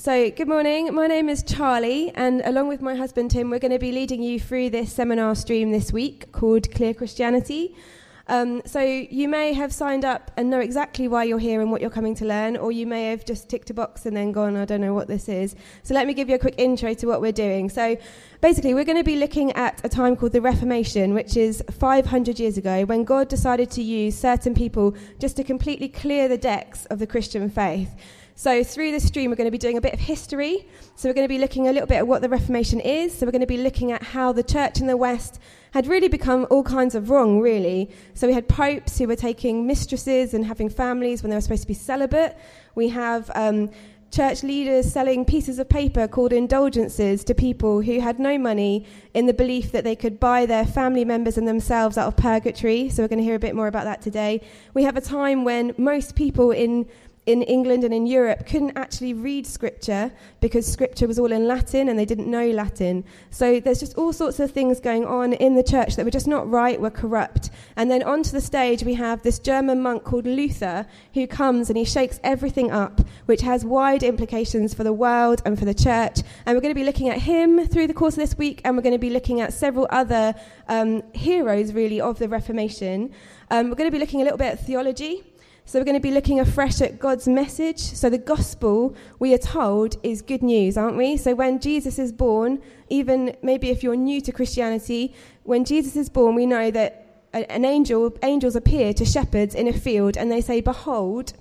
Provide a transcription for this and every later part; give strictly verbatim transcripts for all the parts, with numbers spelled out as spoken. So, good morning. My name is Charlie, and along with my husband Tim, we're going to be leading you through this seminar stream this week called Clear Christianity. Um, so, you may have signed up and know exactly why you're here and what you're coming to learn, or you may have just ticked a box and then gone, I don't know what this is. So, let me give you a quick intro to what we're doing. So, basically, we're going to be looking at a time called the Reformation, which is five hundred years ago, when God decided to use certain people just to completely clear the decks of the Christian faith. So through this stream, we're going to be doing a bit of history. So we're going to be looking a little bit at what the Reformation is. So we're going to be looking at how the church in the West had really become all kinds of wrong, really. So we had popes who were taking mistresses and having families when they were supposed to be celibate. We have um, church leaders selling pieces of paper called indulgences to people who had no money in the belief that they could buy their family members and themselves out of purgatory. So we're going to hear a bit more about that today. We have a time when most people in in England and in Europe couldn't actually read scripture because scripture was all in Latin and they didn't know Latin. So there's just all sorts of things going on in the church that were just not right, were corrupt. And then onto the stage we have this German monk called Luther who comes and he shakes everything up, which has wide implications for the world and for the church. And we're going to be looking at him through the course of this week, and we're going to be looking at several other um, heroes, really, of the Reformation. Um, we're going to be looking a little bit at theology. So we're going to be looking afresh at God's message. So the gospel, we are told, is good news, aren't we? So when Jesus is born, even maybe if you're new to Christianity, when Jesus is born, we know that an angel, angels appear to shepherds in a field and they say, "Behold,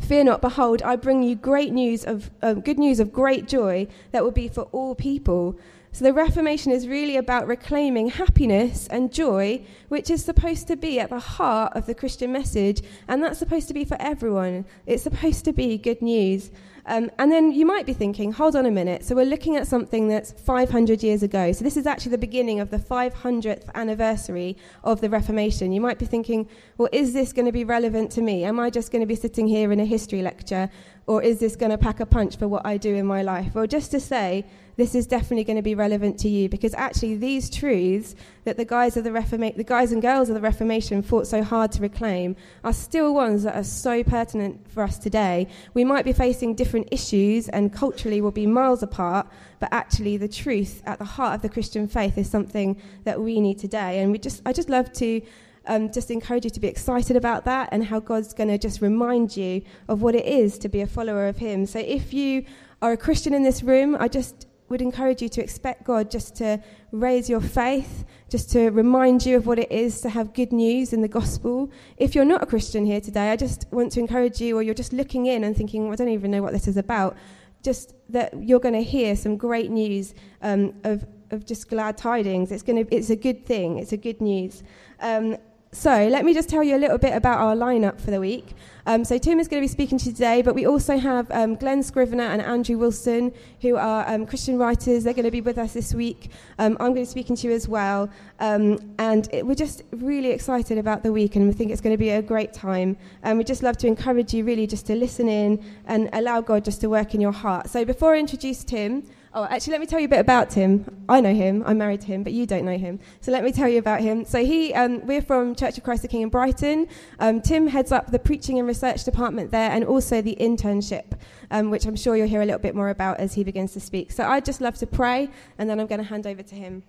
fear not, behold, I bring you great news of uh, good news of great joy that will be for all people." So the Reformation is really about reclaiming happiness and joy, which is supposed to be at the heart of the Christian message, and that's supposed to be for everyone. It's supposed to be good news. Um, and then you might be thinking, hold on a minute, so we're looking at something that's five hundred years ago. So this is actually the beginning of the five hundredth anniversary of the Reformation. You might be thinking, well, is this going to be relevant to me? Am I just going to be sitting here in a history lecture, or is this going to pack a punch for what I do in my life? Well, just to say, this is definitely going to be relevant to you, because actually these truths that the guys of the Reforma- the guys and girls of the Reformation fought so hard to reclaim are still ones that are so pertinent for us today. We might be facing different issues and culturally will be miles apart, but actually the truth at the heart of the Christian faith is something that we need today. And we just, I just love to um, just encourage you to be excited about that and how God's going to just remind you of what it is to be a follower of him. So if you are a Christian in this room, I just would encourage you to expect God just to raise your faith, just to remind you of what it is to have good news in the gospel. If you're not a Christian here today, I just want to encourage you, or you're just looking in and thinking, well, I don't even know what this is about, just that you're going to hear some great news um, of, of just glad tidings. It's going to, it's a good thing. It's a good news. Um, So let me just tell you a little bit about our lineup for the week. Um, so Tim is going to be speaking to you today, but we also have um, Glenn Scrivener and Andrew Wilson, who are um, Christian writers. They're going to be with us this week. Um, I'm going to be speaking to you as well. Um, and it, we're just really excited about the week, and we think it's going to be a great time. And we'd just love to encourage you, really, just to listen in and allow God just to work in your heart. So before I introduce Tim... Oh, actually, let me tell you a bit about Tim. I know him. I'm married to him, but you don't know him. So let me tell you about him. So he, um, we're from Church of Christ the King in Brighton. Um, Tim heads up the preaching and research department there, and also the internship, um, which I'm sure you'll hear a little bit more about as he begins to speak. So I'd just love to pray, and then I'm going to hand over to him.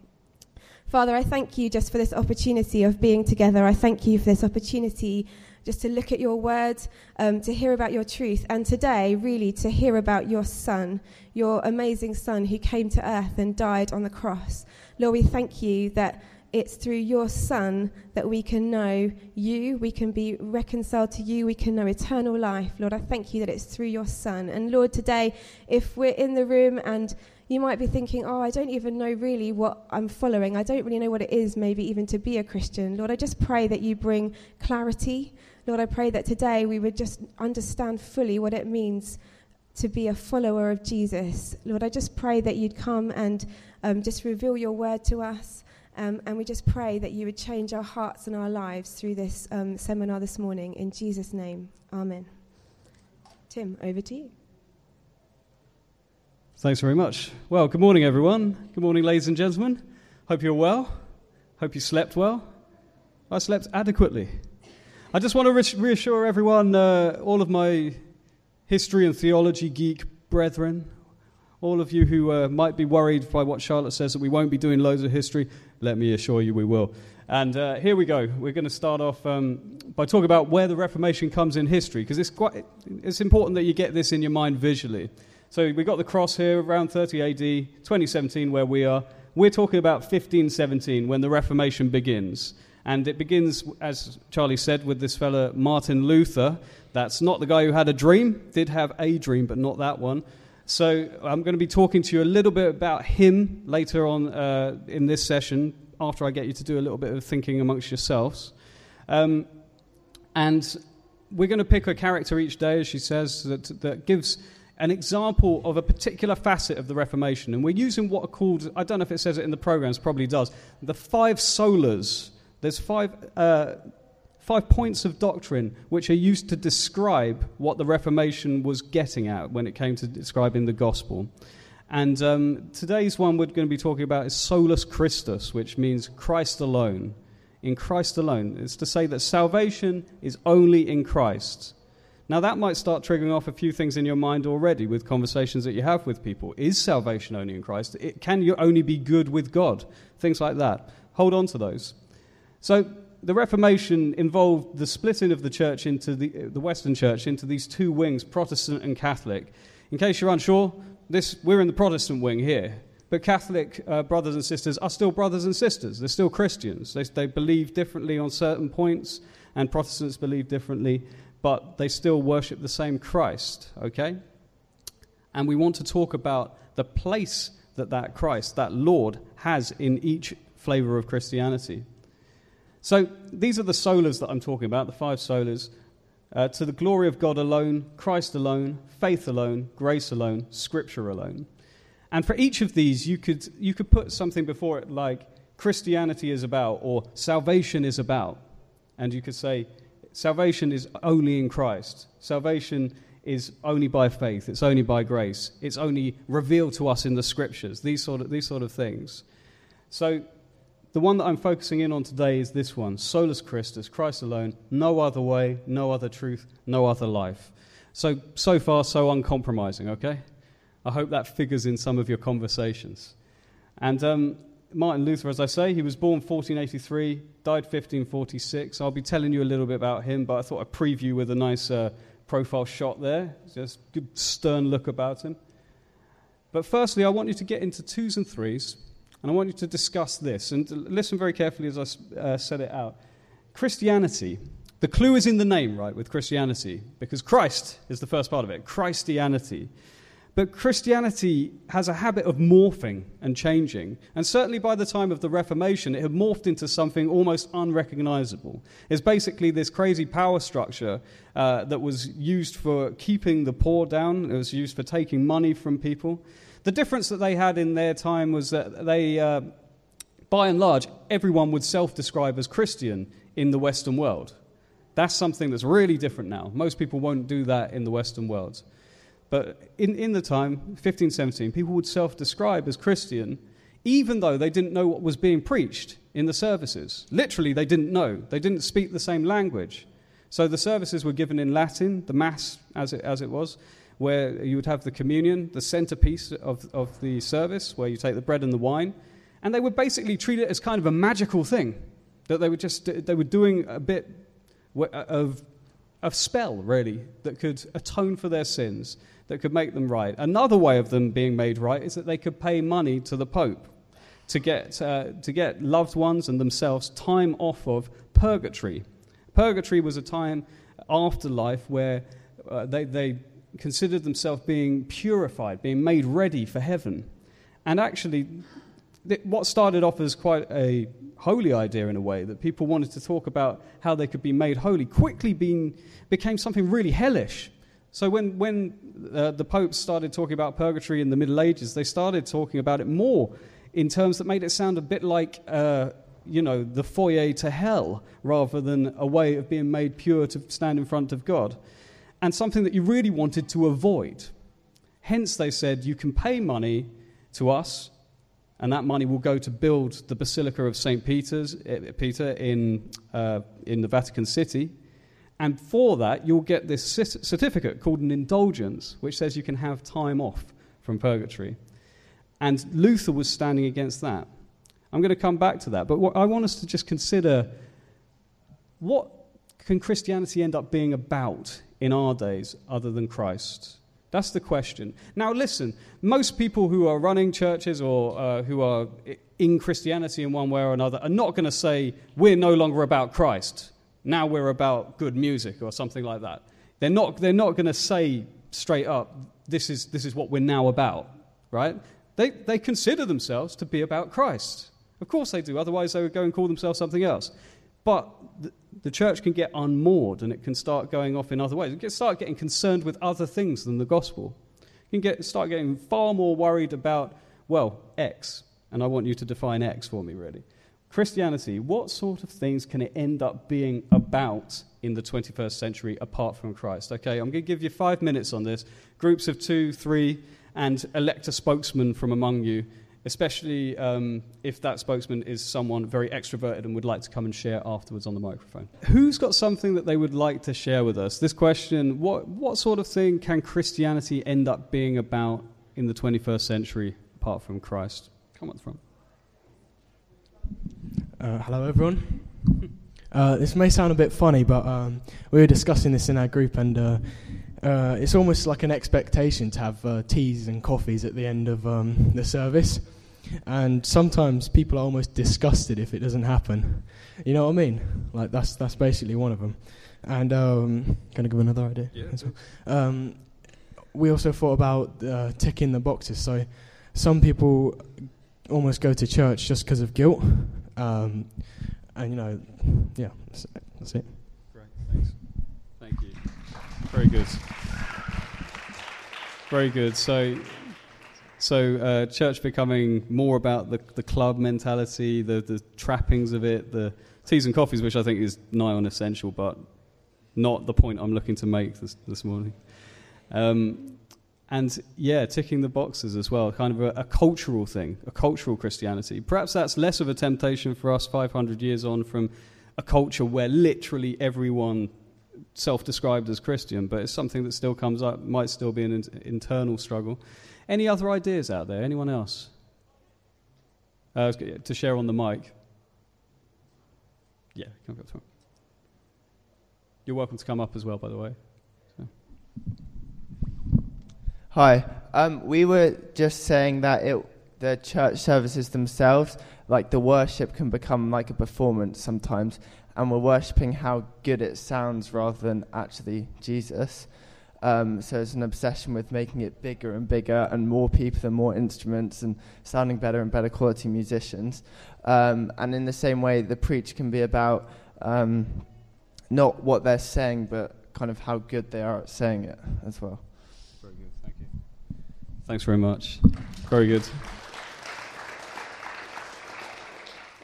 Father, I thank you just for this opportunity of being together. I thank you for this opportunity just to look at your word, um, to hear about your truth, and today, really, to hear about your son, your amazing son who came to earth and died on the cross. Lord, we thank you that it's through your son that we can know you, we can be reconciled to you, we can know eternal life. Lord, I thank you that it's through your son. And Lord, today, if we're in the room and you might be thinking, oh, I don't even know really what I'm following, I don't really know what it is maybe even to be a Christian, Lord, I just pray that you bring clarity. Lord, I pray that today we would just understand fully what it means to be a follower of Jesus. Lord, I just pray that you'd come and um, just reveal your word to us. Um, and we just pray that you would change our hearts and our lives through this um, seminar this morning. In Jesus' name, amen. Tim, over to you. Thanks very much. Well, good morning, everyone. Good morning, ladies and gentlemen. Hope you're well. Hope you slept well. I slept adequately. I just want to reassure everyone, uh, all of my history and theology geek brethren, all of you who uh, might be worried by what Charlotte says, that we won't be doing loads of history, let me assure you we will. And uh, here we go. We're going to start off um, by talking about where the Reformation comes in history, because it's quite, it's important that you get this in your mind visually. So we got the cross here around thirty A D, twenty seventeen, where we are. We're talking about fifteen seventeen, when the Reformation begins. And it begins, as Charlie said, with this fella Martin Luther. That's not the guy who had a dream. Did have a dream, but not that one. So I'm going to be talking to you a little bit about him later on uh, in this session, after I get you to do a little bit of thinking amongst yourselves. Um, and we're going to pick a character each day, as she says, that, that gives an example of a particular facet of the Reformation. And we're using what are called, I don't know if it says it in the programs, probably does, the five solas. There's five uh, five points of doctrine which are used to describe what the Reformation was getting at when it came to describing the gospel. And um, today's one we're going to be talking about is Solus Christus, which means Christ alone. In Christ alone. It's to say that salvation is only in Christ. Now that might start triggering off a few things in your mind already with conversations that you have with people. Is salvation only in Christ? It, can you only be good with God? Things like that. Hold on to those. So the Reformation involved the splitting of the church into the, the Western church into these two wings, Protestant and Catholic. In case you're unsure, this we're in the Protestant wing here, but Catholic uh, brothers and sisters are still brothers and sisters. They're still Christians. They, they believe differently on certain points, and Protestants believe differently, but they still worship the same Christ, okay? And we want to talk about the place that that Christ, that Lord, has in each flavor of Christianity. So these are the solas that I'm talking about, the five solas. Uh, to the glory of God alone, Christ alone, faith alone, grace alone, Scripture alone. And for each of these, you could you could put something before it like Christianity is about or salvation is about. And you could say salvation is only in Christ. Salvation is only by faith. It's only by grace. It's only revealed to us in the Scriptures, these sort of, these sort of things. So the one that I'm focusing in on today is this one, Solus Christus, Christ alone, no other way, no other truth, no other life. So, so far, so uncompromising, okay? I hope that figures in some of your conversations. And um, Martin Luther, as I say, he was born fourteen eighty-three, died fifteen forty-six. I'll be telling you a little bit about him, but I thought I'd preview with a nice uh, profile shot there, just a good stern look about him. But firstly, I want you to get into twos and threes. And I want you to discuss this, and listen very carefully as I uh, set it out. Christianity, the clue is in the name, right, with Christianity, because Christ is the first part of it, Christianity. But Christianity has a habit of morphing and changing, and certainly by the time of the Reformation, it had morphed into something almost unrecognizable. It's basically this crazy power structure uh, that was used for keeping the poor down, it was used for taking money from people. The difference that they had in their time was that they, uh, by and large, everyone would self-describe as Christian in the Western world. That's something that's really different now. Most people won't do that in the Western world. But in, in the time, fifteen seventeen, people would self-describe as Christian, even though they didn't know what was being preached in the services. Literally, they didn't know. They didn't speak the same language. So the services were given in Latin, the Mass as it as it was, where you would have the communion, the centerpiece of, of the service, where you take the bread and the wine, and they would basically treat it as kind of a magical thing, that they were just they were doing a bit of a spell, really, that could atone for their sins, that could make them right. Another way of them being made right is that they could pay money to the Pope to get uh, to get loved ones and themselves time off of purgatory. Purgatory was a time after life where uh, they they considered themselves being purified, being made ready for heaven. And actually, th- what started off as quite a holy idea in a way, that people wanted to talk about how they could be made holy, quickly being, became something really hellish. So when, when uh, the popes started talking about purgatory in the Middle Ages, they started talking about it more in terms that made it sound a bit like, uh, you know, the foyer to hell, rather than a way of being made pure to stand in front of God. And something that you really wanted to avoid. Hence, they said, you can pay money to us, and that money will go to build the Basilica of Saint Peter's, Peter in uh, in the Vatican City, And for that, you'll get this certificate called an indulgence, which says you can have time off from purgatory. And Luther was standing against that. I'm going to come back to that. But what I want us to just consider, what can Christianity end up being about in our days other than Christ? That's the question. Now, listen, most people who are running churches or uh, who are in Christianity in one way or another are not going to say, we're no longer about Christ. Now we're about good music or something like that. They're not, they're not going to say straight up, this is, this is what we're now about, right? They, they consider themselves to be about Christ. Of course they do, otherwise they would go and call themselves something else. But the, the church can get unmoored and it can start going off in other ways. It can start getting concerned with other things than the gospel. You can get, start getting far more worried about, well, X, and I want you to define X for me, really. Christianity, what sort of things can it end up being about in the twenty-first century apart from Christ? Okay, I'm going to give you five minutes on this. Groups of two, three, and elect a spokesman from among you, especially um, if that spokesman is someone very extroverted and would like to come and share afterwards on the microphone. Who's got something that they would like to share with us? This question, what, what sort of thing can Christianity end up being about in the twenty-first century apart from Christ? Come up front. Uh, hello everyone. Uh, this may sound a bit funny, but um, we were discussing this in our group, and uh, uh, it's almost like an expectation to have uh, teas and coffees at the end of um, the service. And sometimes people are almost disgusted if it doesn't happen. You know what I mean? Like that's that's basically one of them. And um, can I give another idea? Yeah. As well? um, we also thought about uh, ticking the boxes. So some people almost go to church just because of guilt. Um, and, you know, yeah, that's, that's it. Great, thanks. Thank you. Very good. Very good. So so uh, church becoming more about the, the club mentality, the, the trappings of it, the teas and coffees, which I think is nigh on essential, but not the point I'm looking to make this, this morning. Um, and, yeah, ticking the boxes as well, kind of a, a cultural thing, a cultural Christianity. Perhaps that's less of a temptation for us five hundred years on from a culture where literally everyone self-described as Christian, but it's something that still comes up, might still be an in- internal struggle. Any other ideas out there? Anyone else? Uh, to share on the mic. Yeah, come up. You're welcome to come up as well, by the way. So. Hi, um, we were just saying that it, the church services themselves, like the worship can become like a performance sometimes, and we're worshipping how good it sounds rather than actually Jesus. Um, so it's an obsession with making it bigger and bigger and more people and more instruments and sounding better and better quality musicians. Um, and in the same way, the preach can be about um, not what they're saying, but kind of how good they are at saying it as well. Thanks very much. Very good.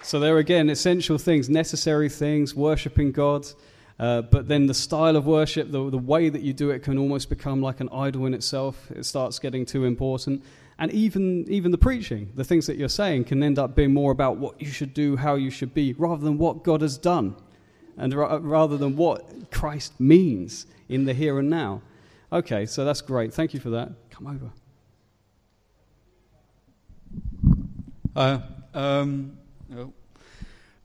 So there again, essential things, necessary things, worshipping God. Uh, but then the style of worship, the, the way that you do it can almost become like an idol in itself. It starts getting too important. And even, even the preaching, the things that you're saying can end up being more about what you should do, how you should be, rather than what God has done and ra- rather than what Christ means in the here and now. Okay, so that's great. Thank you for that. Come over. Uh, um, oh.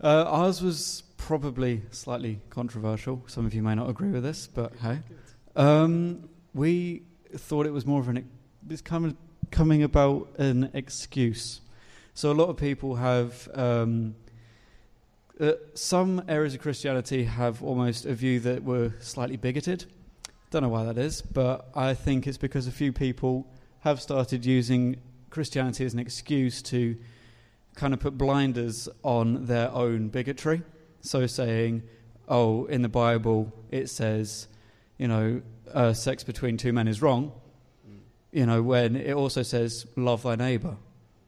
uh, ours was probably slightly controversial. Some of you may not agree with this, but hey, um, we thought it was more of an it's kind of coming about an excuse. So a lot of people have um, uh, some areas of Christianity have almost a view that we're slightly bigoted. Don't know why that is, but I think it's because a few people have started using Christianity as an excuse to kind of put blinders on their own bigotry. So saying, oh, in the Bible it says, you know, uh, sex between two men is wrong, mm. you know, when it also says love thy neighbour.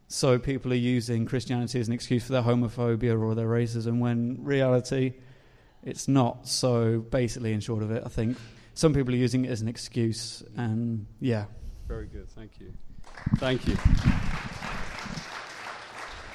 So people are using Christianity as an excuse for their homophobia or their racism when reality it's not. So basically, in short of it, I think some people are using it as an excuse, and yeah. Very good, thank you. Thank you.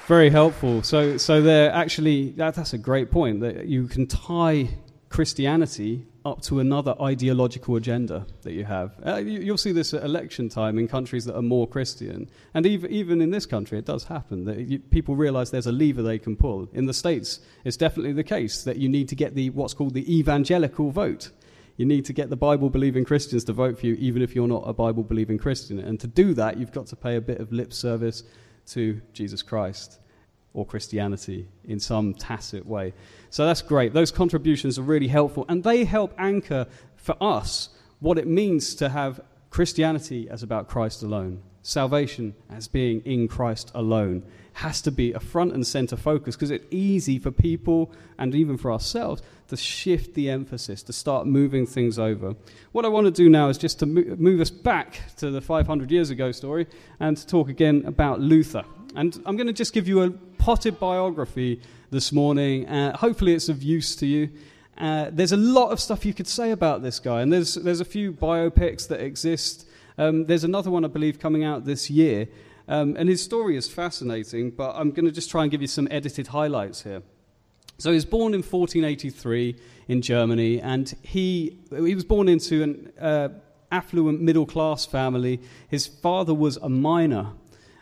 Very helpful. So, so there actually that, that's a great point that you can tie Christianity up to another ideological agenda that you have. Uh, you, you'll see this at election time in countries that are more Christian. And even, even in this country, it does happen that you, people realise there's a lever they can pull. In the States, it's definitely the case that you need to get the what's called the evangelical vote. You need to get the Bible-believing Christians to vote for you, even if you're not a Bible-believing Christian. And to do that, you've got to pay a bit of lip service to Jesus Christ or Christianity in some tacit way. So that's great. Those contributions are really helpful, and they help anchor for us what it means to have Christianity as about Christ alone. Salvation as being in Christ alone has to be a front and center focus, because it's easy for people and even for ourselves to shift the emphasis, to start moving things over. What I want to do now is just to mo- move us back to the five hundred years ago story and to talk again about Luther. And I'm going to just give you a potted biography this morning. Uh, hopefully it's of use to you. Uh, there's a lot of stuff you could say about this guy, and there's there's a few biopics that exist. Um, there's another one, I believe, coming out this year. Um, and his story is fascinating, but I'm going to just try and give you some edited highlights here. So he was born in fourteen eighty-three in Germany, and he he was born into an uh, affluent middle-class family. His father was a miner.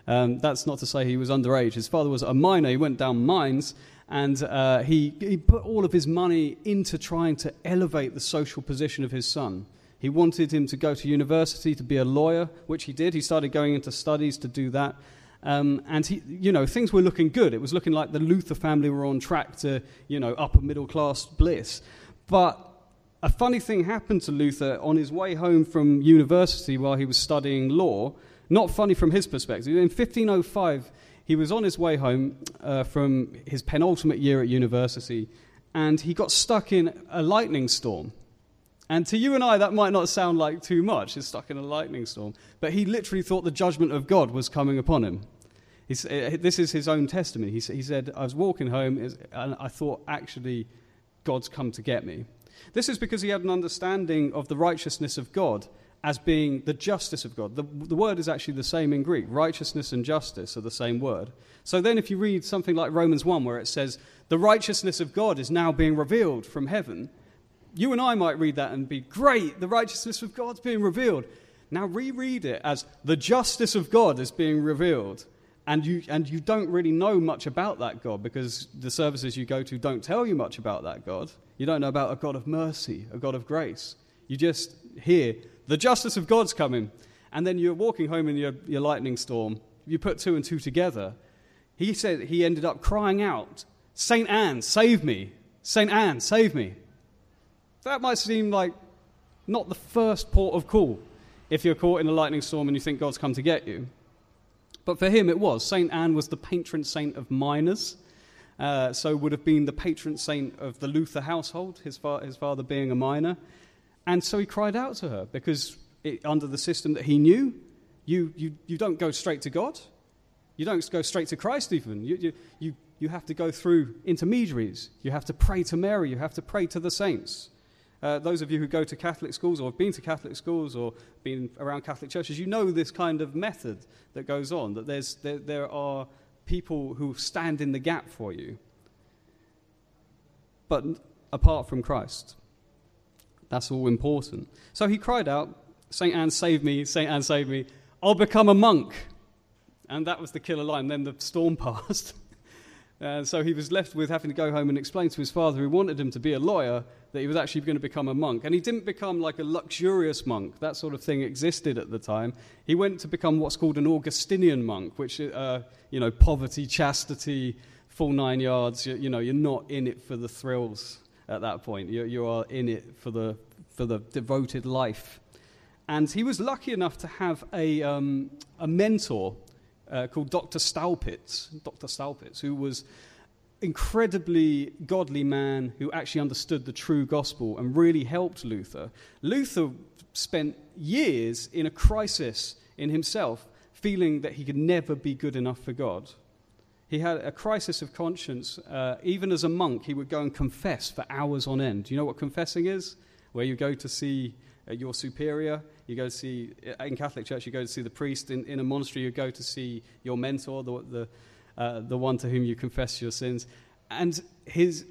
Um, that's not to say he was underage. His father was a miner. He went down mines, and uh, he, he put all of his money into trying to elevate the social position of his son. He wanted him to go to university to be a lawyer, which he did. He started going into studies to do that. Um, and, he, you know, things were looking good. It was looking like the Luther family were on track to, you know, upper middle class bliss. But a funny thing happened to Luther on his way home from university while he was studying law. Not funny from his perspective. In fifteen oh five, he was on his way home uh, from his penultimate year at university, and he got stuck in a lightning storm. And to you and I, that might not sound like too much. He's stuck in a lightning storm. But he literally thought the judgment of God was coming upon him. He's, this is his own testimony. He, he said, I was walking home, and I thought, actually, God's come to get me. This is because he had an understanding of the righteousness of God as being the justice of God. The, the word is actually the same in Greek. Righteousness and justice are the same word. So then if you read something like Romans one, where it says, the righteousness of God is now being revealed from heaven, you and I might read that and be, great, the righteousness of God's being revealed. Now reread it as the justice of God is being revealed. And you and you don't really know much about that God, because the services you go to don't tell you much about that God. You don't know about a God of mercy, a God of grace. You just hear, the justice of God's coming. And then you're walking home in your, your lightning storm. You put two and two together. He said he ended up crying out, Saint Anne, save me. Saint Anne, save me. That might seem like not the first port of call if you're caught in a lightning storm and you think God's come to get you. But for him it was. Saint Anne was the patron saint of miners, uh, so would have been the patron saint of the Luther household, his, fa- his father being a miner. And so he cried out to her, because it, under the system that he knew, you, you, you don't go straight to God. You don't go straight to Christ even. You, you, you, you have to go through intermediaries. You have to pray to Mary. You have to pray to the saints. Uh, those of you who go to Catholic schools or have been to Catholic schools or been around Catholic churches, you know this kind of method that goes on, that there's, there, there are people who stand in the gap for you. But apart from Christ, that's all important. So he cried out, Saint Anne, save me, Saint Anne, save me, I'll become a monk. And that was the killer line. Then the storm passed. Uh, so he was left with having to go home and explain to his father, who wanted him to be a lawyer, that he was actually going to become a monk. And he didn't become like a luxurious monk. That sort of thing existed at the time. He went to become what's called an Augustinian monk, which, uh, you know, poverty, chastity, full nine yards. You, you know, you're not in it for the thrills at that point. You, you are in it for the for the devoted life. And he was lucky enough to have a um, a mentor Uh, called Doctor Staupitz, Doctor Staupitz, who was incredibly godly man who actually understood the true gospel and really helped Luther. Luther spent years in a crisis in himself, feeling that he could never be good enough for God. He had a crisis of conscience. Uh, even as a monk, he would go and confess for hours on end. Do you know what confessing is? Where you go to see uh, your superior. You go to see, in Catholic Church, you go to see the priest. In, in a monastery, you go to see your mentor, the the, uh, the one to whom you confess your sins. And his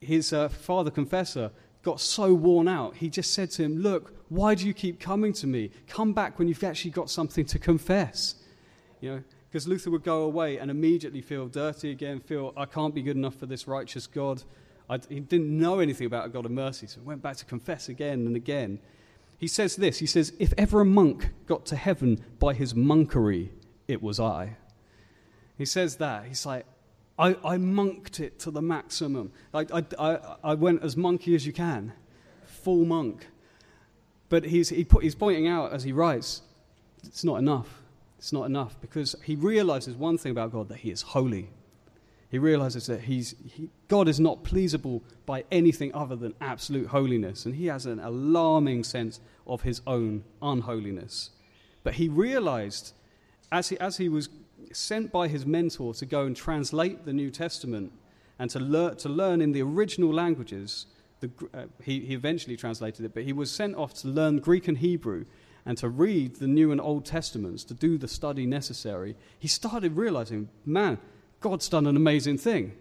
his uh, father confessor got so worn out, he just said to him, look, why do you keep coming to me? Come back when you've actually got something to confess. You know, because Luther would go away and immediately feel dirty again, feel, I can't be good enough for this righteous God. I, he didn't know anything about a God of mercy, so he went back to confess again and again. He says this, he says, if ever a monk got to heaven by his monkery, it was I. He says that, he's like, I, I monked it to the maximum. I, I, I, I went as monky as you can, full monk. But he's, he put, he's pointing out as he writes, it's not enough. It's not enough, because he realizes one thing about God, that he is holy. He realizes that he's, he, God is not pleasable by anything other than absolute holiness, and he has an alarming sense of his own unholiness. But he realized, as he, as he was sent by his mentor to go and translate the New Testament and to learn, to learn in the original languages, the, uh, he, he eventually translated it, but he was sent off to learn Greek and Hebrew and to read the New and Old Testaments, to do the study necessary. He started realizing, man, God's done an amazing thing.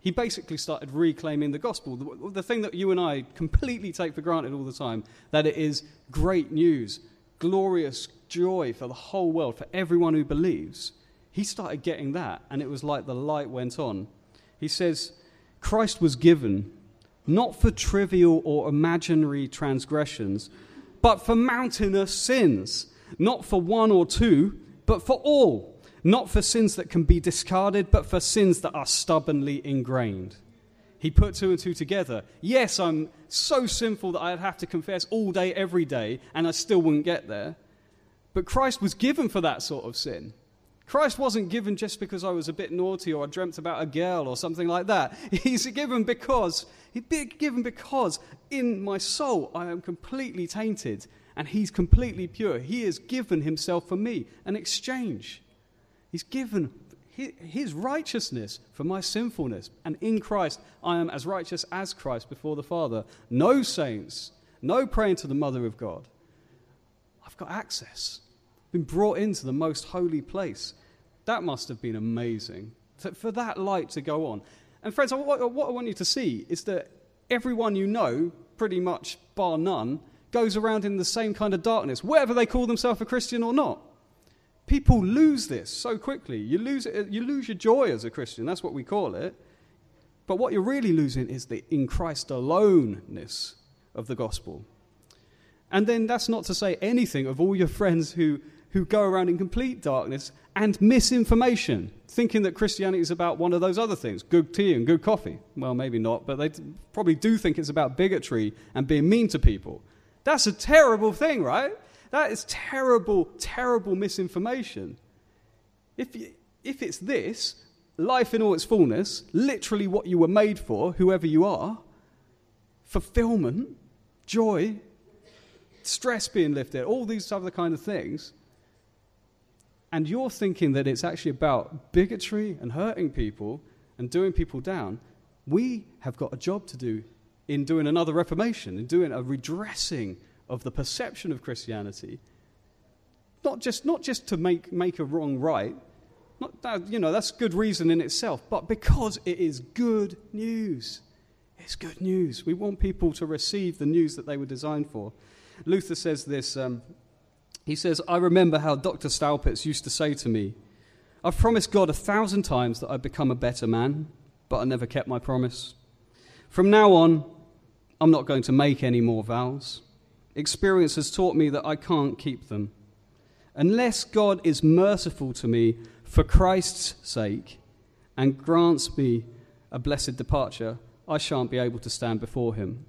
He basically started reclaiming the gospel, the, the thing that you and I completely take for granted all the time, that it is great news, glorious joy for the whole world, for everyone who believes. He started getting that, and it was like the light went on. He says, Christ was given not for trivial or imaginary transgressions, but for mountainous sins, not for one or two, but for all, not for sins that can be discarded, but for sins that are stubbornly ingrained. He put two and two together. Yes, I'm so sinful that I'd have to confess all day, every day, and I still wouldn't get there. But Christ was given for that sort of sin. Christ wasn't given just because I was a bit naughty or I dreamt about a girl or something like that. He's given because, he's given because in my soul I am completely tainted and he's completely pure. He has given himself for me, an exchange. He's given his righteousness for my sinfulness. And in Christ, I am as righteous as Christ before the Father. No saints, no praying to the Mother of God. I've got access. Been brought into the most holy place. That must have been amazing, to, for that light to go on. And friends, what, what I want you to see is that everyone you know, pretty much bar none, goes around in the same kind of darkness, whether they call themselves a Christian or not. People lose this so quickly. You lose it, you lose your joy as a Christian, that's what we call it. But what you're really losing is the in Christ aloneness of the gospel. And then that's not to say anything of all your friends who who go around in complete darkness and misinformation, thinking that Christianity is about one of those other things, good tea and good coffee. Well, maybe not, but they t- probably do think it's about bigotry and being mean to people. That's a terrible thing, right? That is terrible, terrible misinformation. If you, if it's this, life in all its fullness, literally what you were made for, whoever you are, fulfillment, joy, stress being lifted, all these other kind of things, and you're thinking that it's actually about bigotry and hurting people and doing people down, we have got a job to do in doing another Reformation, in doing a redressing of the perception of Christianity. Not just not just to make, make a wrong right, not that, you know, that's good reason in itself, but because it is good news. It's good news. We want people to receive the news that they were designed for. Luther says this. Um, He says, I remember how Doctor Staupitz used to say to me, I've promised God a thousand times that I'd become a better man, but I never kept my promise. From now on, I'm not going to make any more vows. Experience has taught me that I can't keep them. Unless God is merciful to me for Christ's sake and grants me a blessed departure, I shan't be able to stand before him.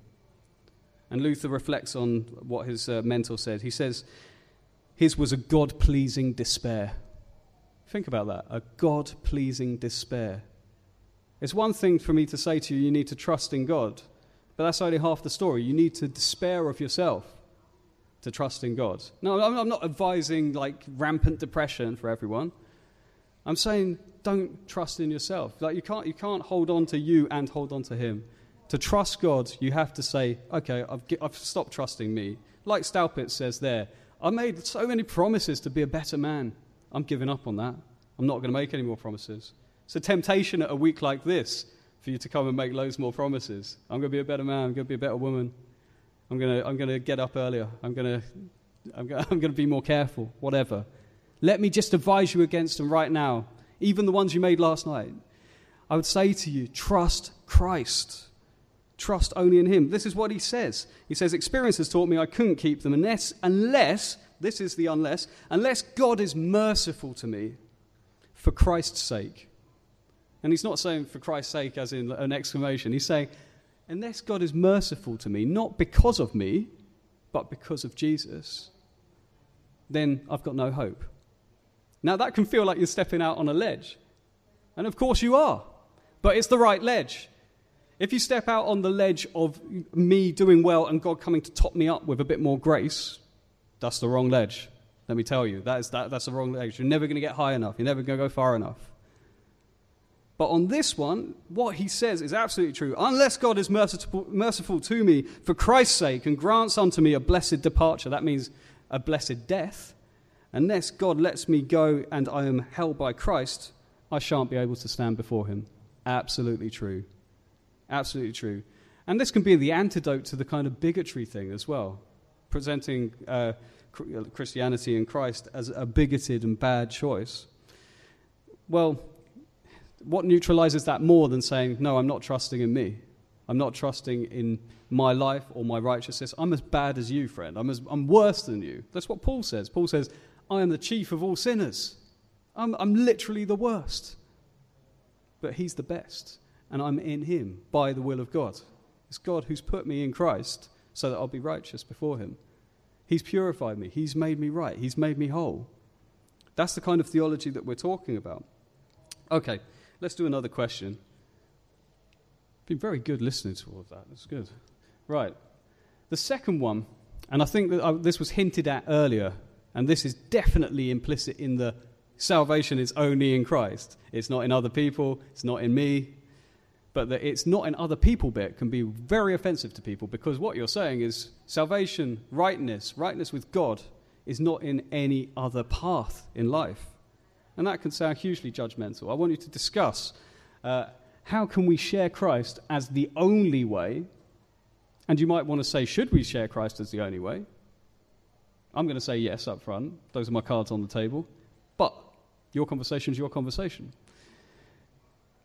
And Luther reflects on what his uh, mentor said. He says, his was a God-pleasing despair. Think about that, a God-pleasing despair. It's one thing for me to say to you, you need to trust in God, but that's only half the story. You need to despair of yourself to trust in God. No, I'm not advising like rampant depression for everyone. I'm saying don't trust in yourself. Like you can't, you can't hold on to you and hold on to him. To trust God, you have to say, okay, I've, I've stopped trusting me. Like Staupitz says there, I made so many promises to be a better man. I'm giving up on that. I'm not going to make any more promises. It's a temptation at a week like this for you to come and make loads more promises. I'm going to be a better man. I'm going to be a better woman. I'm going to I'm going to get up earlier. I'm going to I'm going I'm going to be more careful. Whatever. Let me just advise you against them right now. Even the ones you made last night. I would say to you, trust Christ. Trust only in him. This is what he says. He says, experience has taught me I couldn't keep them unless, unless, this is the unless, unless God is merciful to me for Christ's sake. And he's not saying for Christ's sake as in an exclamation. He's saying, unless God is merciful to me, not because of me, but because of Jesus, then I've got no hope. Now, that can feel like you're stepping out on a ledge. And of course you are. But it's the right ledge. If you step out on the ledge of me doing well and God coming to top me up with a bit more grace, that's the wrong ledge. Let me tell you, that is that, that's the wrong ledge. You're never going to get high enough. You're never going to go far enough. But on this one, what he says is absolutely true. Unless God is merciful, merciful to me for Christ's sake and grants unto me a blessed departure, that means a blessed death, unless God lets me go and I am held by Christ, I shan't be able to stand before him. Absolutely true. Absolutely true. And this can be the antidote to the kind of bigotry thing as well, presenting uh, Christianity and Christ as a bigoted and bad choice. Well, what neutralizes that more than saying, no, I'm not trusting in me. I'm not trusting in my life or my righteousness. I'm as bad as you, friend. I'm, as, I'm worse than you. That's what Paul says. Paul says, I am the chief of all sinners. I'm, I'm literally the worst. But he's the best. And I'm in him by the will of God. It's God who's put me in Christ so that I'll be righteous before him. He's purified me. He's made me right. He's made me whole. That's the kind of theology that we're talking about. Okay, let's do another question. Been very good listening to all of that. That's good. Right. The second one, and I think that I, this was hinted at earlier, and this is definitely implicit in the salvation is only in Christ. It's not in other people. It's not in me. But that it's not in other people bit can be very offensive to people, because what you're saying is salvation, rightness, rightness with God is not in any other path in life. And that can sound hugely judgmental. I want you to discuss uh, how can we share Christ as the only way? And you might want to say, should we share Christ as the only way? I'm going to say yes up front. Those are my cards on the table. But your conversation is your conversation.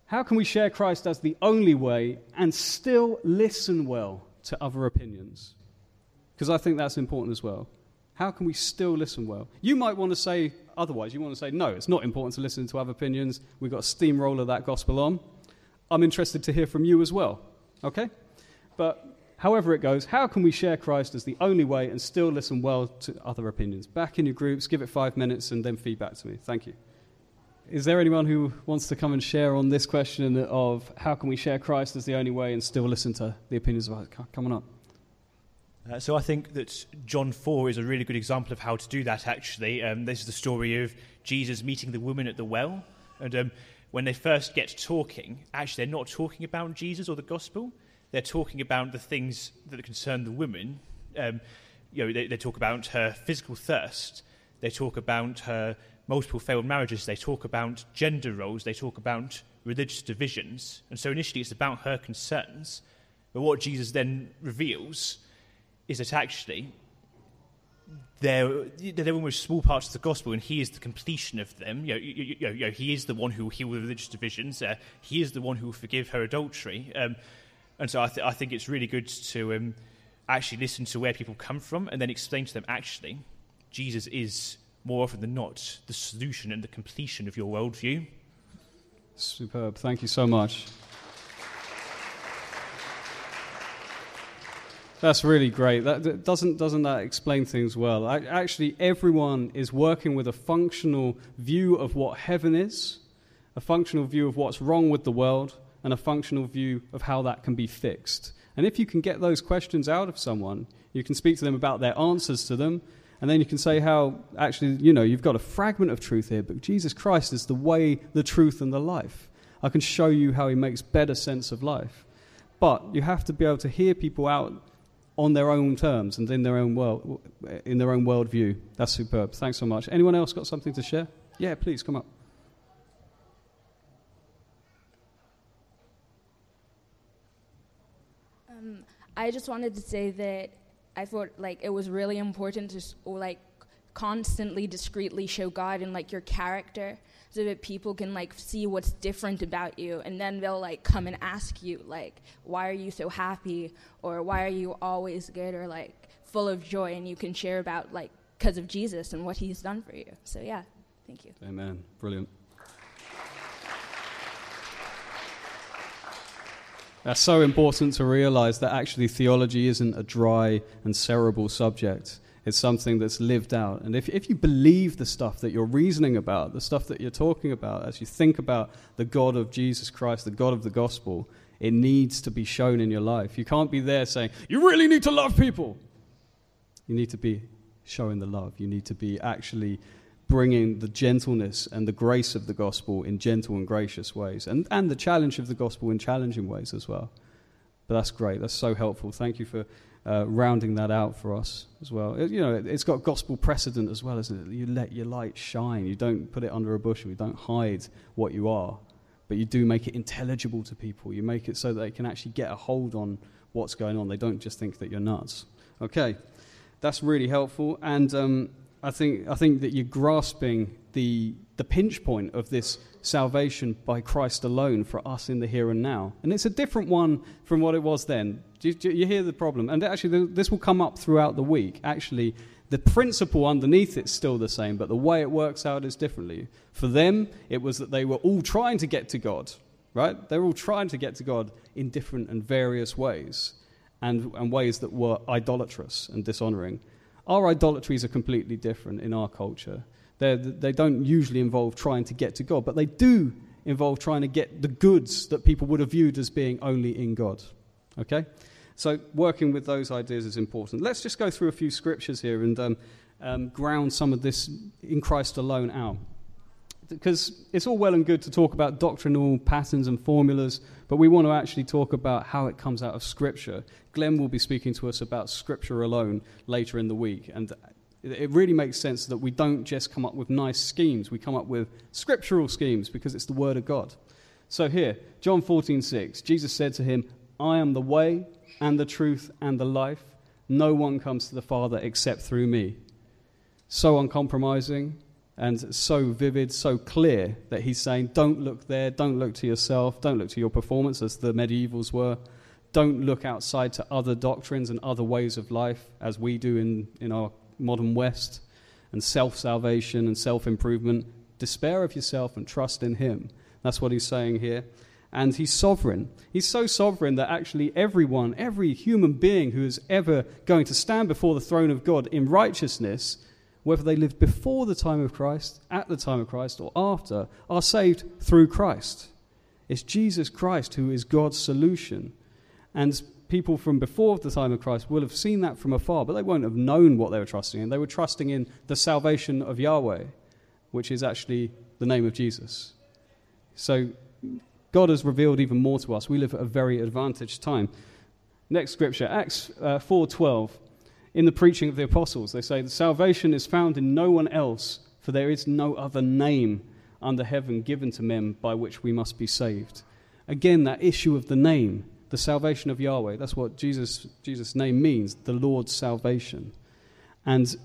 How can we share Christ as the only way and still listen well to other opinions? Because I think that's important as well. How can we still listen well? You might want to say otherwise. You want to say, no, it's not important to listen to other opinions. We've got a steamroller that gospel on. I'm interested to hear from you as well, okay? But however it goes, how can we share Christ as the only way and still listen well to other opinions? Back in your groups, give it five minutes and then feedback to me. Thank you. Is there anyone who wants to come and share on this question of how can we share Christ as the only way and still listen to the opinions of others? Come on up. Uh, so I think that John four is a really good example of how to do that, actually. Um, this is the story of Jesus meeting the woman at the well. And um, when they first get talking, actually they're not talking about Jesus or the gospel. They're talking about the things that concern the woman. Um, you know, they, they talk about her physical thirst. They talk about her multiple failed marriages, they talk about gender roles, they talk about religious divisions. And so initially it's about her concerns. But what Jesus then reveals is that actually they're, they're almost small parts of the gospel, and he is the completion of them. You know, you, you, you know, he is the one who will heal the religious divisions. Uh, he is the one who will forgive her adultery. Um, and so I, th- I think it's really good to um, actually listen to where people come from and then explain to them, actually, Jesus is more often than not, the solution and the completion of your worldview. Superb. Thank you so much. That's really great. That, that doesn't doesn't that explain things well? I, actually, everyone is working with a functional view of what heaven is, a functional view of what's wrong with the world, and a functional view of how that can be fixed. And if you can get those questions out of someone, you can speak to them about their answers to them, and then you can say how, actually, you know, you've got a fragment of truth here, but Jesus Christ is the way, the truth, and the life. I can show you how he makes better sense of life. But you have to be able to hear people out on their own terms and in their own world, in their own worldview. That's superb. Thanks so much. Anyone else got something to share? Yeah, please, come up. I just wanted to say that I thought, like, it was really important to, like, constantly, discreetly show God in, like, your character so that people can, like, see what's different about you. And then they'll, like, come and ask you, like, why are you so happy? Or why are you always good? Or, like, full of joy? And you can share about, like, because of Jesus and what he's done for you. So, yeah, thank you. Amen. Brilliant. That's so important to realize that actually theology isn't a dry and cerebral subject. It's something that's lived out. And if if you believe the stuff that you're reasoning about, the stuff that you're talking about, as you think about the God of Jesus Christ, the God of the gospel, it needs to be shown in your life. You can't be there saying, you really need to love people. You need to be showing the love. You need to be actually bringing the gentleness and the grace of the gospel in gentle and gracious ways, and, and the challenge of the gospel in challenging ways as well. But that's great. That's so helpful. Thank you for uh, rounding that out for us as well. It, you know, it, it's got gospel precedent as well, isn't it? You let your light shine. You don't put it under a bushel. You don't hide what you are, but you do make it intelligible to people. You make it so that they can actually get a hold on what's going on. They don't just think that you're nuts. Okay, that's really helpful. And um I think I think that you're grasping the the pinch point of this salvation by Christ alone for us in the here and now. And it's a different one from what it was then. Do you, do you hear the problem? And actually, this will come up throughout the week. Actually, the principle underneath it's still the same, but the way it works out is differently. For them, it was that they were all trying to get to God, right? They were all trying to get to God in different and various ways, and, and ways that were idolatrous and dishonoring. Our idolatries are completely different in our culture. They're, they don't usually involve trying to get to God, but they do involve trying to get the goods that people would have viewed as being only in God. Okay? So working with those ideas is important. Let's just go through a few scriptures here and um, um, ground some of this in Christ alone out. Because it's all well and good to talk about doctrinal patterns and formulas, but we want to actually talk about how it comes out of Scripture. Glenn will be speaking to us about Scripture alone later in the week, and it really makes sense that we don't just come up with nice schemes. We come up with scriptural schemes because it's the Word of God. So here, John fourteen six, Jesus said to him, I am the way and the truth and the life. No one comes to the Father except through me. So uncompromising, and so vivid, so clear that he's saying, don't look there, don't look to yourself, don't look to your performance as the medievals were, don't look outside to other doctrines and other ways of life as we do in, in our modern West, and self-salvation and self-improvement. Despair of yourself and trust in him. That's what he's saying here. And he's sovereign. He's so sovereign that actually everyone, every human being who is ever going to stand before the throne of God in righteousness, whether they lived before the time of Christ, at the time of Christ, or after, are saved through Christ. It's Jesus Christ who is God's solution. And people from before the time of Christ will have seen that from afar, but they won't have known what they were trusting in. They were trusting in the salvation of Yahweh, which is actually the name of Jesus. So God has revealed even more to us. We live at a very advantaged time. Next scripture, Acts uh, four twelve. In the preaching of the apostles, they say, the salvation is found in no one else, for there is no other name under heaven given to men by which we must be saved. Again, that issue of the name, the salvation of Yahweh, that's what Jesus, Jesus' name means, the Lord's salvation. And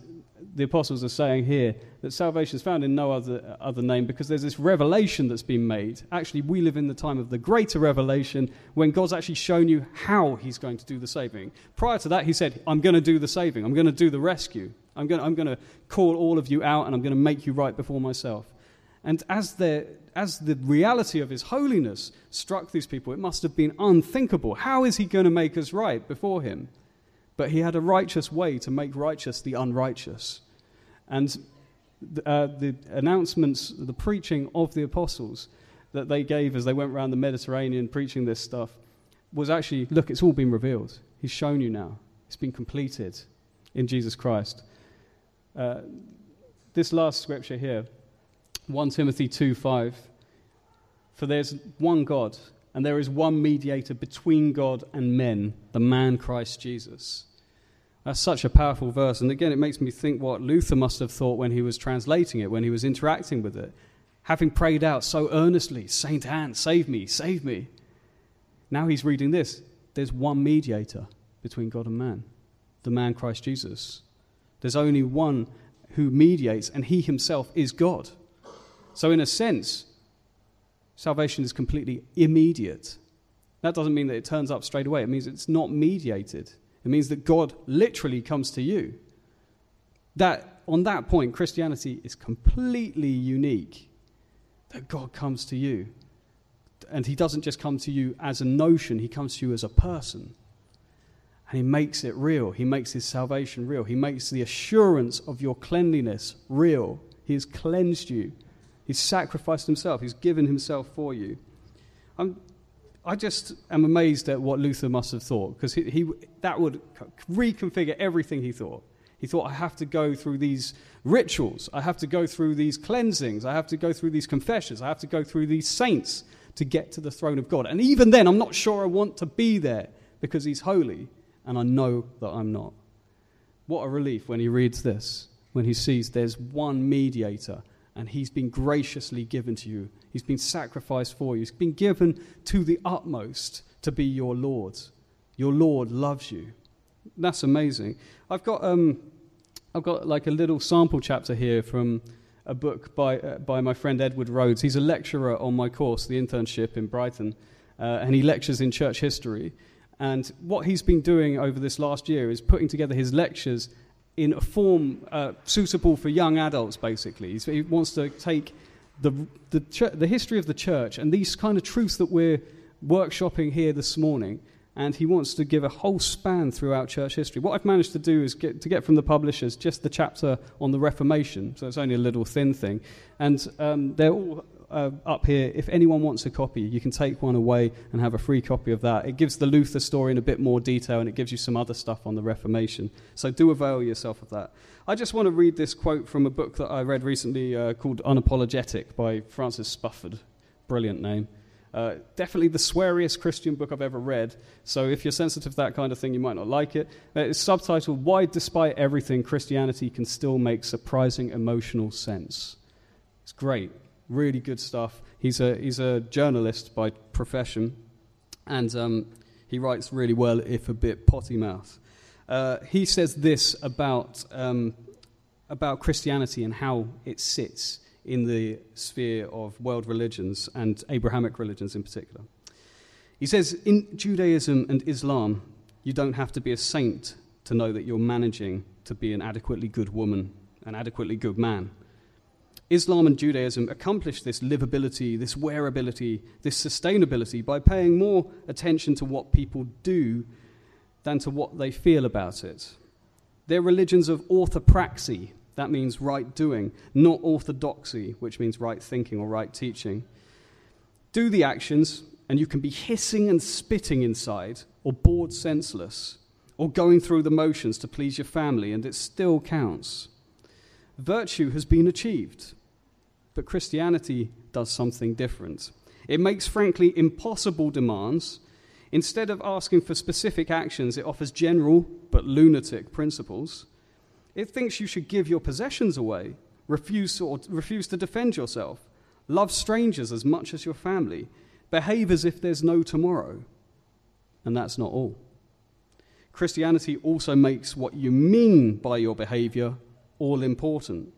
the apostles are saying here that salvation is found in no other, other name because there's this revelation that's been made. Actually, we live in the time of the greater revelation when God's actually shown you how he's going to do the saving. Prior to that, he said, I'm going to do the saving. I'm going to do the rescue. I'm going to, I'm going to call all of you out, and I'm going to make you right before myself. And as the, as the reality of his holiness struck these people, it must have been unthinkable. How is he going to make us right before him? But he had a righteous way to make righteous the unrighteous. And the, uh, the announcements, the preaching of the apostles that they gave as they went around the Mediterranean preaching this stuff was actually, look, it's all been revealed. He's shown you now. It's been completed in Jesus Christ. Uh, this last scripture here, First Timothy two five, for there's one God, and there is one mediator between God and men, the man Christ Jesus. That's such a powerful verse. And again, it makes me think what Luther must have thought when he was translating it, when he was interacting with it. Having prayed out so earnestly, Saint Anne, save me, save me. Now he's reading this. There's one mediator between God and man, the man Christ Jesus. There's only one who mediates, and he himself is God. So in a sense, salvation is completely immediate. That doesn't mean that it turns up straight away. It means it's not mediated. It means that God literally comes to you. That, on that point, Christianity is completely unique. That God comes to you. And he doesn't just come to you as a notion. He comes to you as a person. And he makes it real. He makes his salvation real. He makes the assurance of your cleanliness real. He has cleansed you. He's sacrificed himself. He's given himself for you. I'm, I just am amazed at what Luther must have thought, because he, he that would reconfigure everything he thought. He thought, I have to go through these rituals. I have to go through these cleansings. I have to go through these confessions. I have to go through these saints to get to the throne of God. And even then, I'm not sure I want to be there, because he's holy and I know that I'm not. What a relief when he reads this, when he sees there's one mediator and he's been graciously given to you. He's been sacrificed for you. He's been given to the utmost to be your Lord. Your Lord loves you. That's amazing. I've got um, I've got like a little sample chapter here from a book by uh, by my friend Edward Rhodes. He's a lecturer on my course, the internship in Brighton, uh, and he lectures in church history. And what he's been doing over this last year is putting together his lectures in a form uh, suitable for young adults, basically. So he wants to take the the, ch- the history of the church and these kind of truths that we're workshopping here this morning, and he wants to give a whole span throughout church history. What I've managed to do is get, to get from the publishers just the chapter on the Reformation, so it's only a little thin thing. And um, they're all uh, up here. If anyone wants a copy, you can take one away and have a free copy of that. It gives the Luther story in a bit more detail, and it gives you some other stuff on the Reformation. So do avail yourself of that. I just want to read this quote from a book that I read recently uh, called Unapologetic by Francis Spufford. Brilliant name. Uh, definitely the sweariest Christian book I've ever read, so if you're sensitive to that kind of thing, you might not like it. It's subtitled, Why Despite Everything, Christianity Can Still Make Surprising Emotional Sense. It's great. Really good stuff. He's a he's a journalist by profession, and um, he writes really well, if a bit potty mouth. Uh, he says this about um, about Christianity and how it sits in the sphere of world religions and Abrahamic religions in particular. He says, in Judaism and Islam, you don't have to be a saint to know that you're managing to be an adequately good woman, an adequately good man. Islam and Judaism accomplish this livability, this wearability, this sustainability by paying more attention to what people do than to what they feel about it. They're religions of orthopraxy. That means right doing, not orthodoxy, which means right thinking or right teaching. Do the actions, and you can be hissing and spitting inside, or bored senseless, or going through the motions to please your family, and it still counts. Virtue has been achieved, but Christianity does something different. It makes, frankly, impossible demands. Instead of asking for specific actions, it offers general but lunatic principles. It thinks you should give your possessions away, refuse or refuse to defend yourself, love strangers as much as your family, behave as if there's no tomorrow. And that's not all. Christianity also makes what you mean by your behavior all important.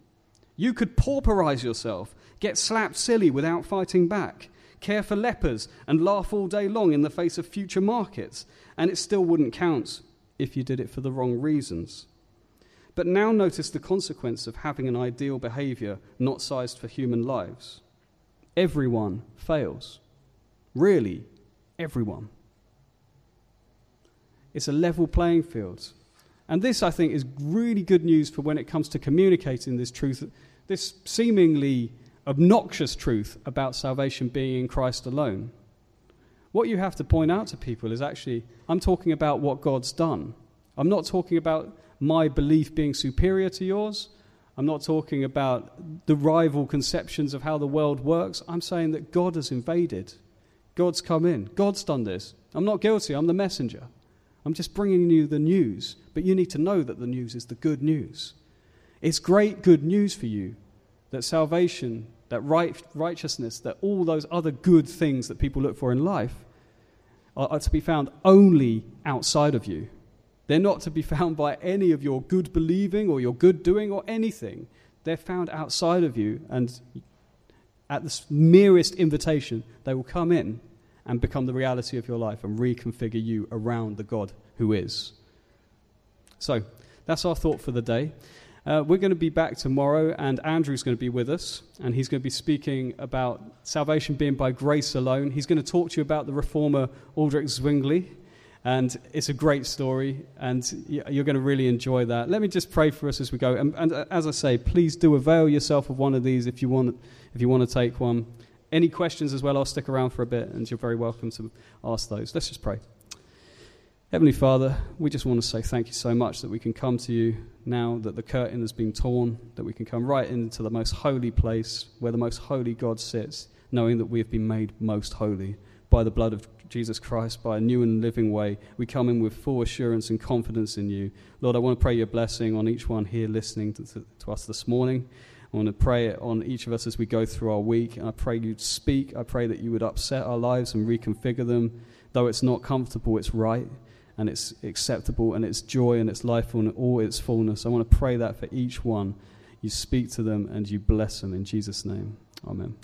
You could pauperize yourself, get slapped silly without fighting back, care for lepers and laugh all day long in the face of future markets, and it still wouldn't count if you did it for the wrong reasons. But now notice the consequence of having an ideal behavior not sized for human lives. Everyone fails. Really, everyone. It's a level playing field. And this, I think, is really good news for when it comes to communicating this truth, this seemingly obnoxious truth about salvation being in Christ alone. What you have to point out to people is actually, I'm talking about what God's done. I'm not talking about my belief being superior to yours. I'm not talking about the rival conceptions of how the world works. I'm saying that God has invaded. God's come in. God's done this. I'm not guilty. I'm the messenger. I'm just bringing you the news. But you need to know that the news is the good news. It's great good news for you that salvation, that right, righteousness, that all those other good things that people look for in life are, are to be found only outside of you. They're not to be found by any of your good believing or your good doing or anything. They're found outside of you, and at the merest invitation, they will come in and become the reality of your life and reconfigure you around the God who is. So that's our thought for the day. Uh, we're going to be back tomorrow, and Andrew's going to be with us, and he's going to be speaking about salvation being by grace alone. He's going to talk to you about the reformer Aldrich Zwingli, and it's a great story, and you're going to really enjoy that. Let me just pray for us as we go, and, and uh, as I say, please do avail yourself of one of these if you want, if you want to take one. Any questions as well, I'll stick around for a bit, and you're very welcome to ask those. Let's just pray. Heavenly Father, we just want to say thank you so much that we can come to you now that the curtain has been torn, that we can come right into the most holy place where the most holy God sits, knowing that we have been made most holy by the blood of Jesus Christ, by a new and living way. We come in with full assurance and confidence in you. Lord, I want to pray your blessing on each one here listening to, to, to us this morning. I want to pray it on each of us as we go through our week. And I pray you'd speak. I pray that you would upset our lives and reconfigure them. Though it's not comfortable, it's right. And it's acceptable, and it's joy, and it's life, and all its fullness. I want to pray that for each one. You speak to them, and you bless them. In Jesus' name, amen.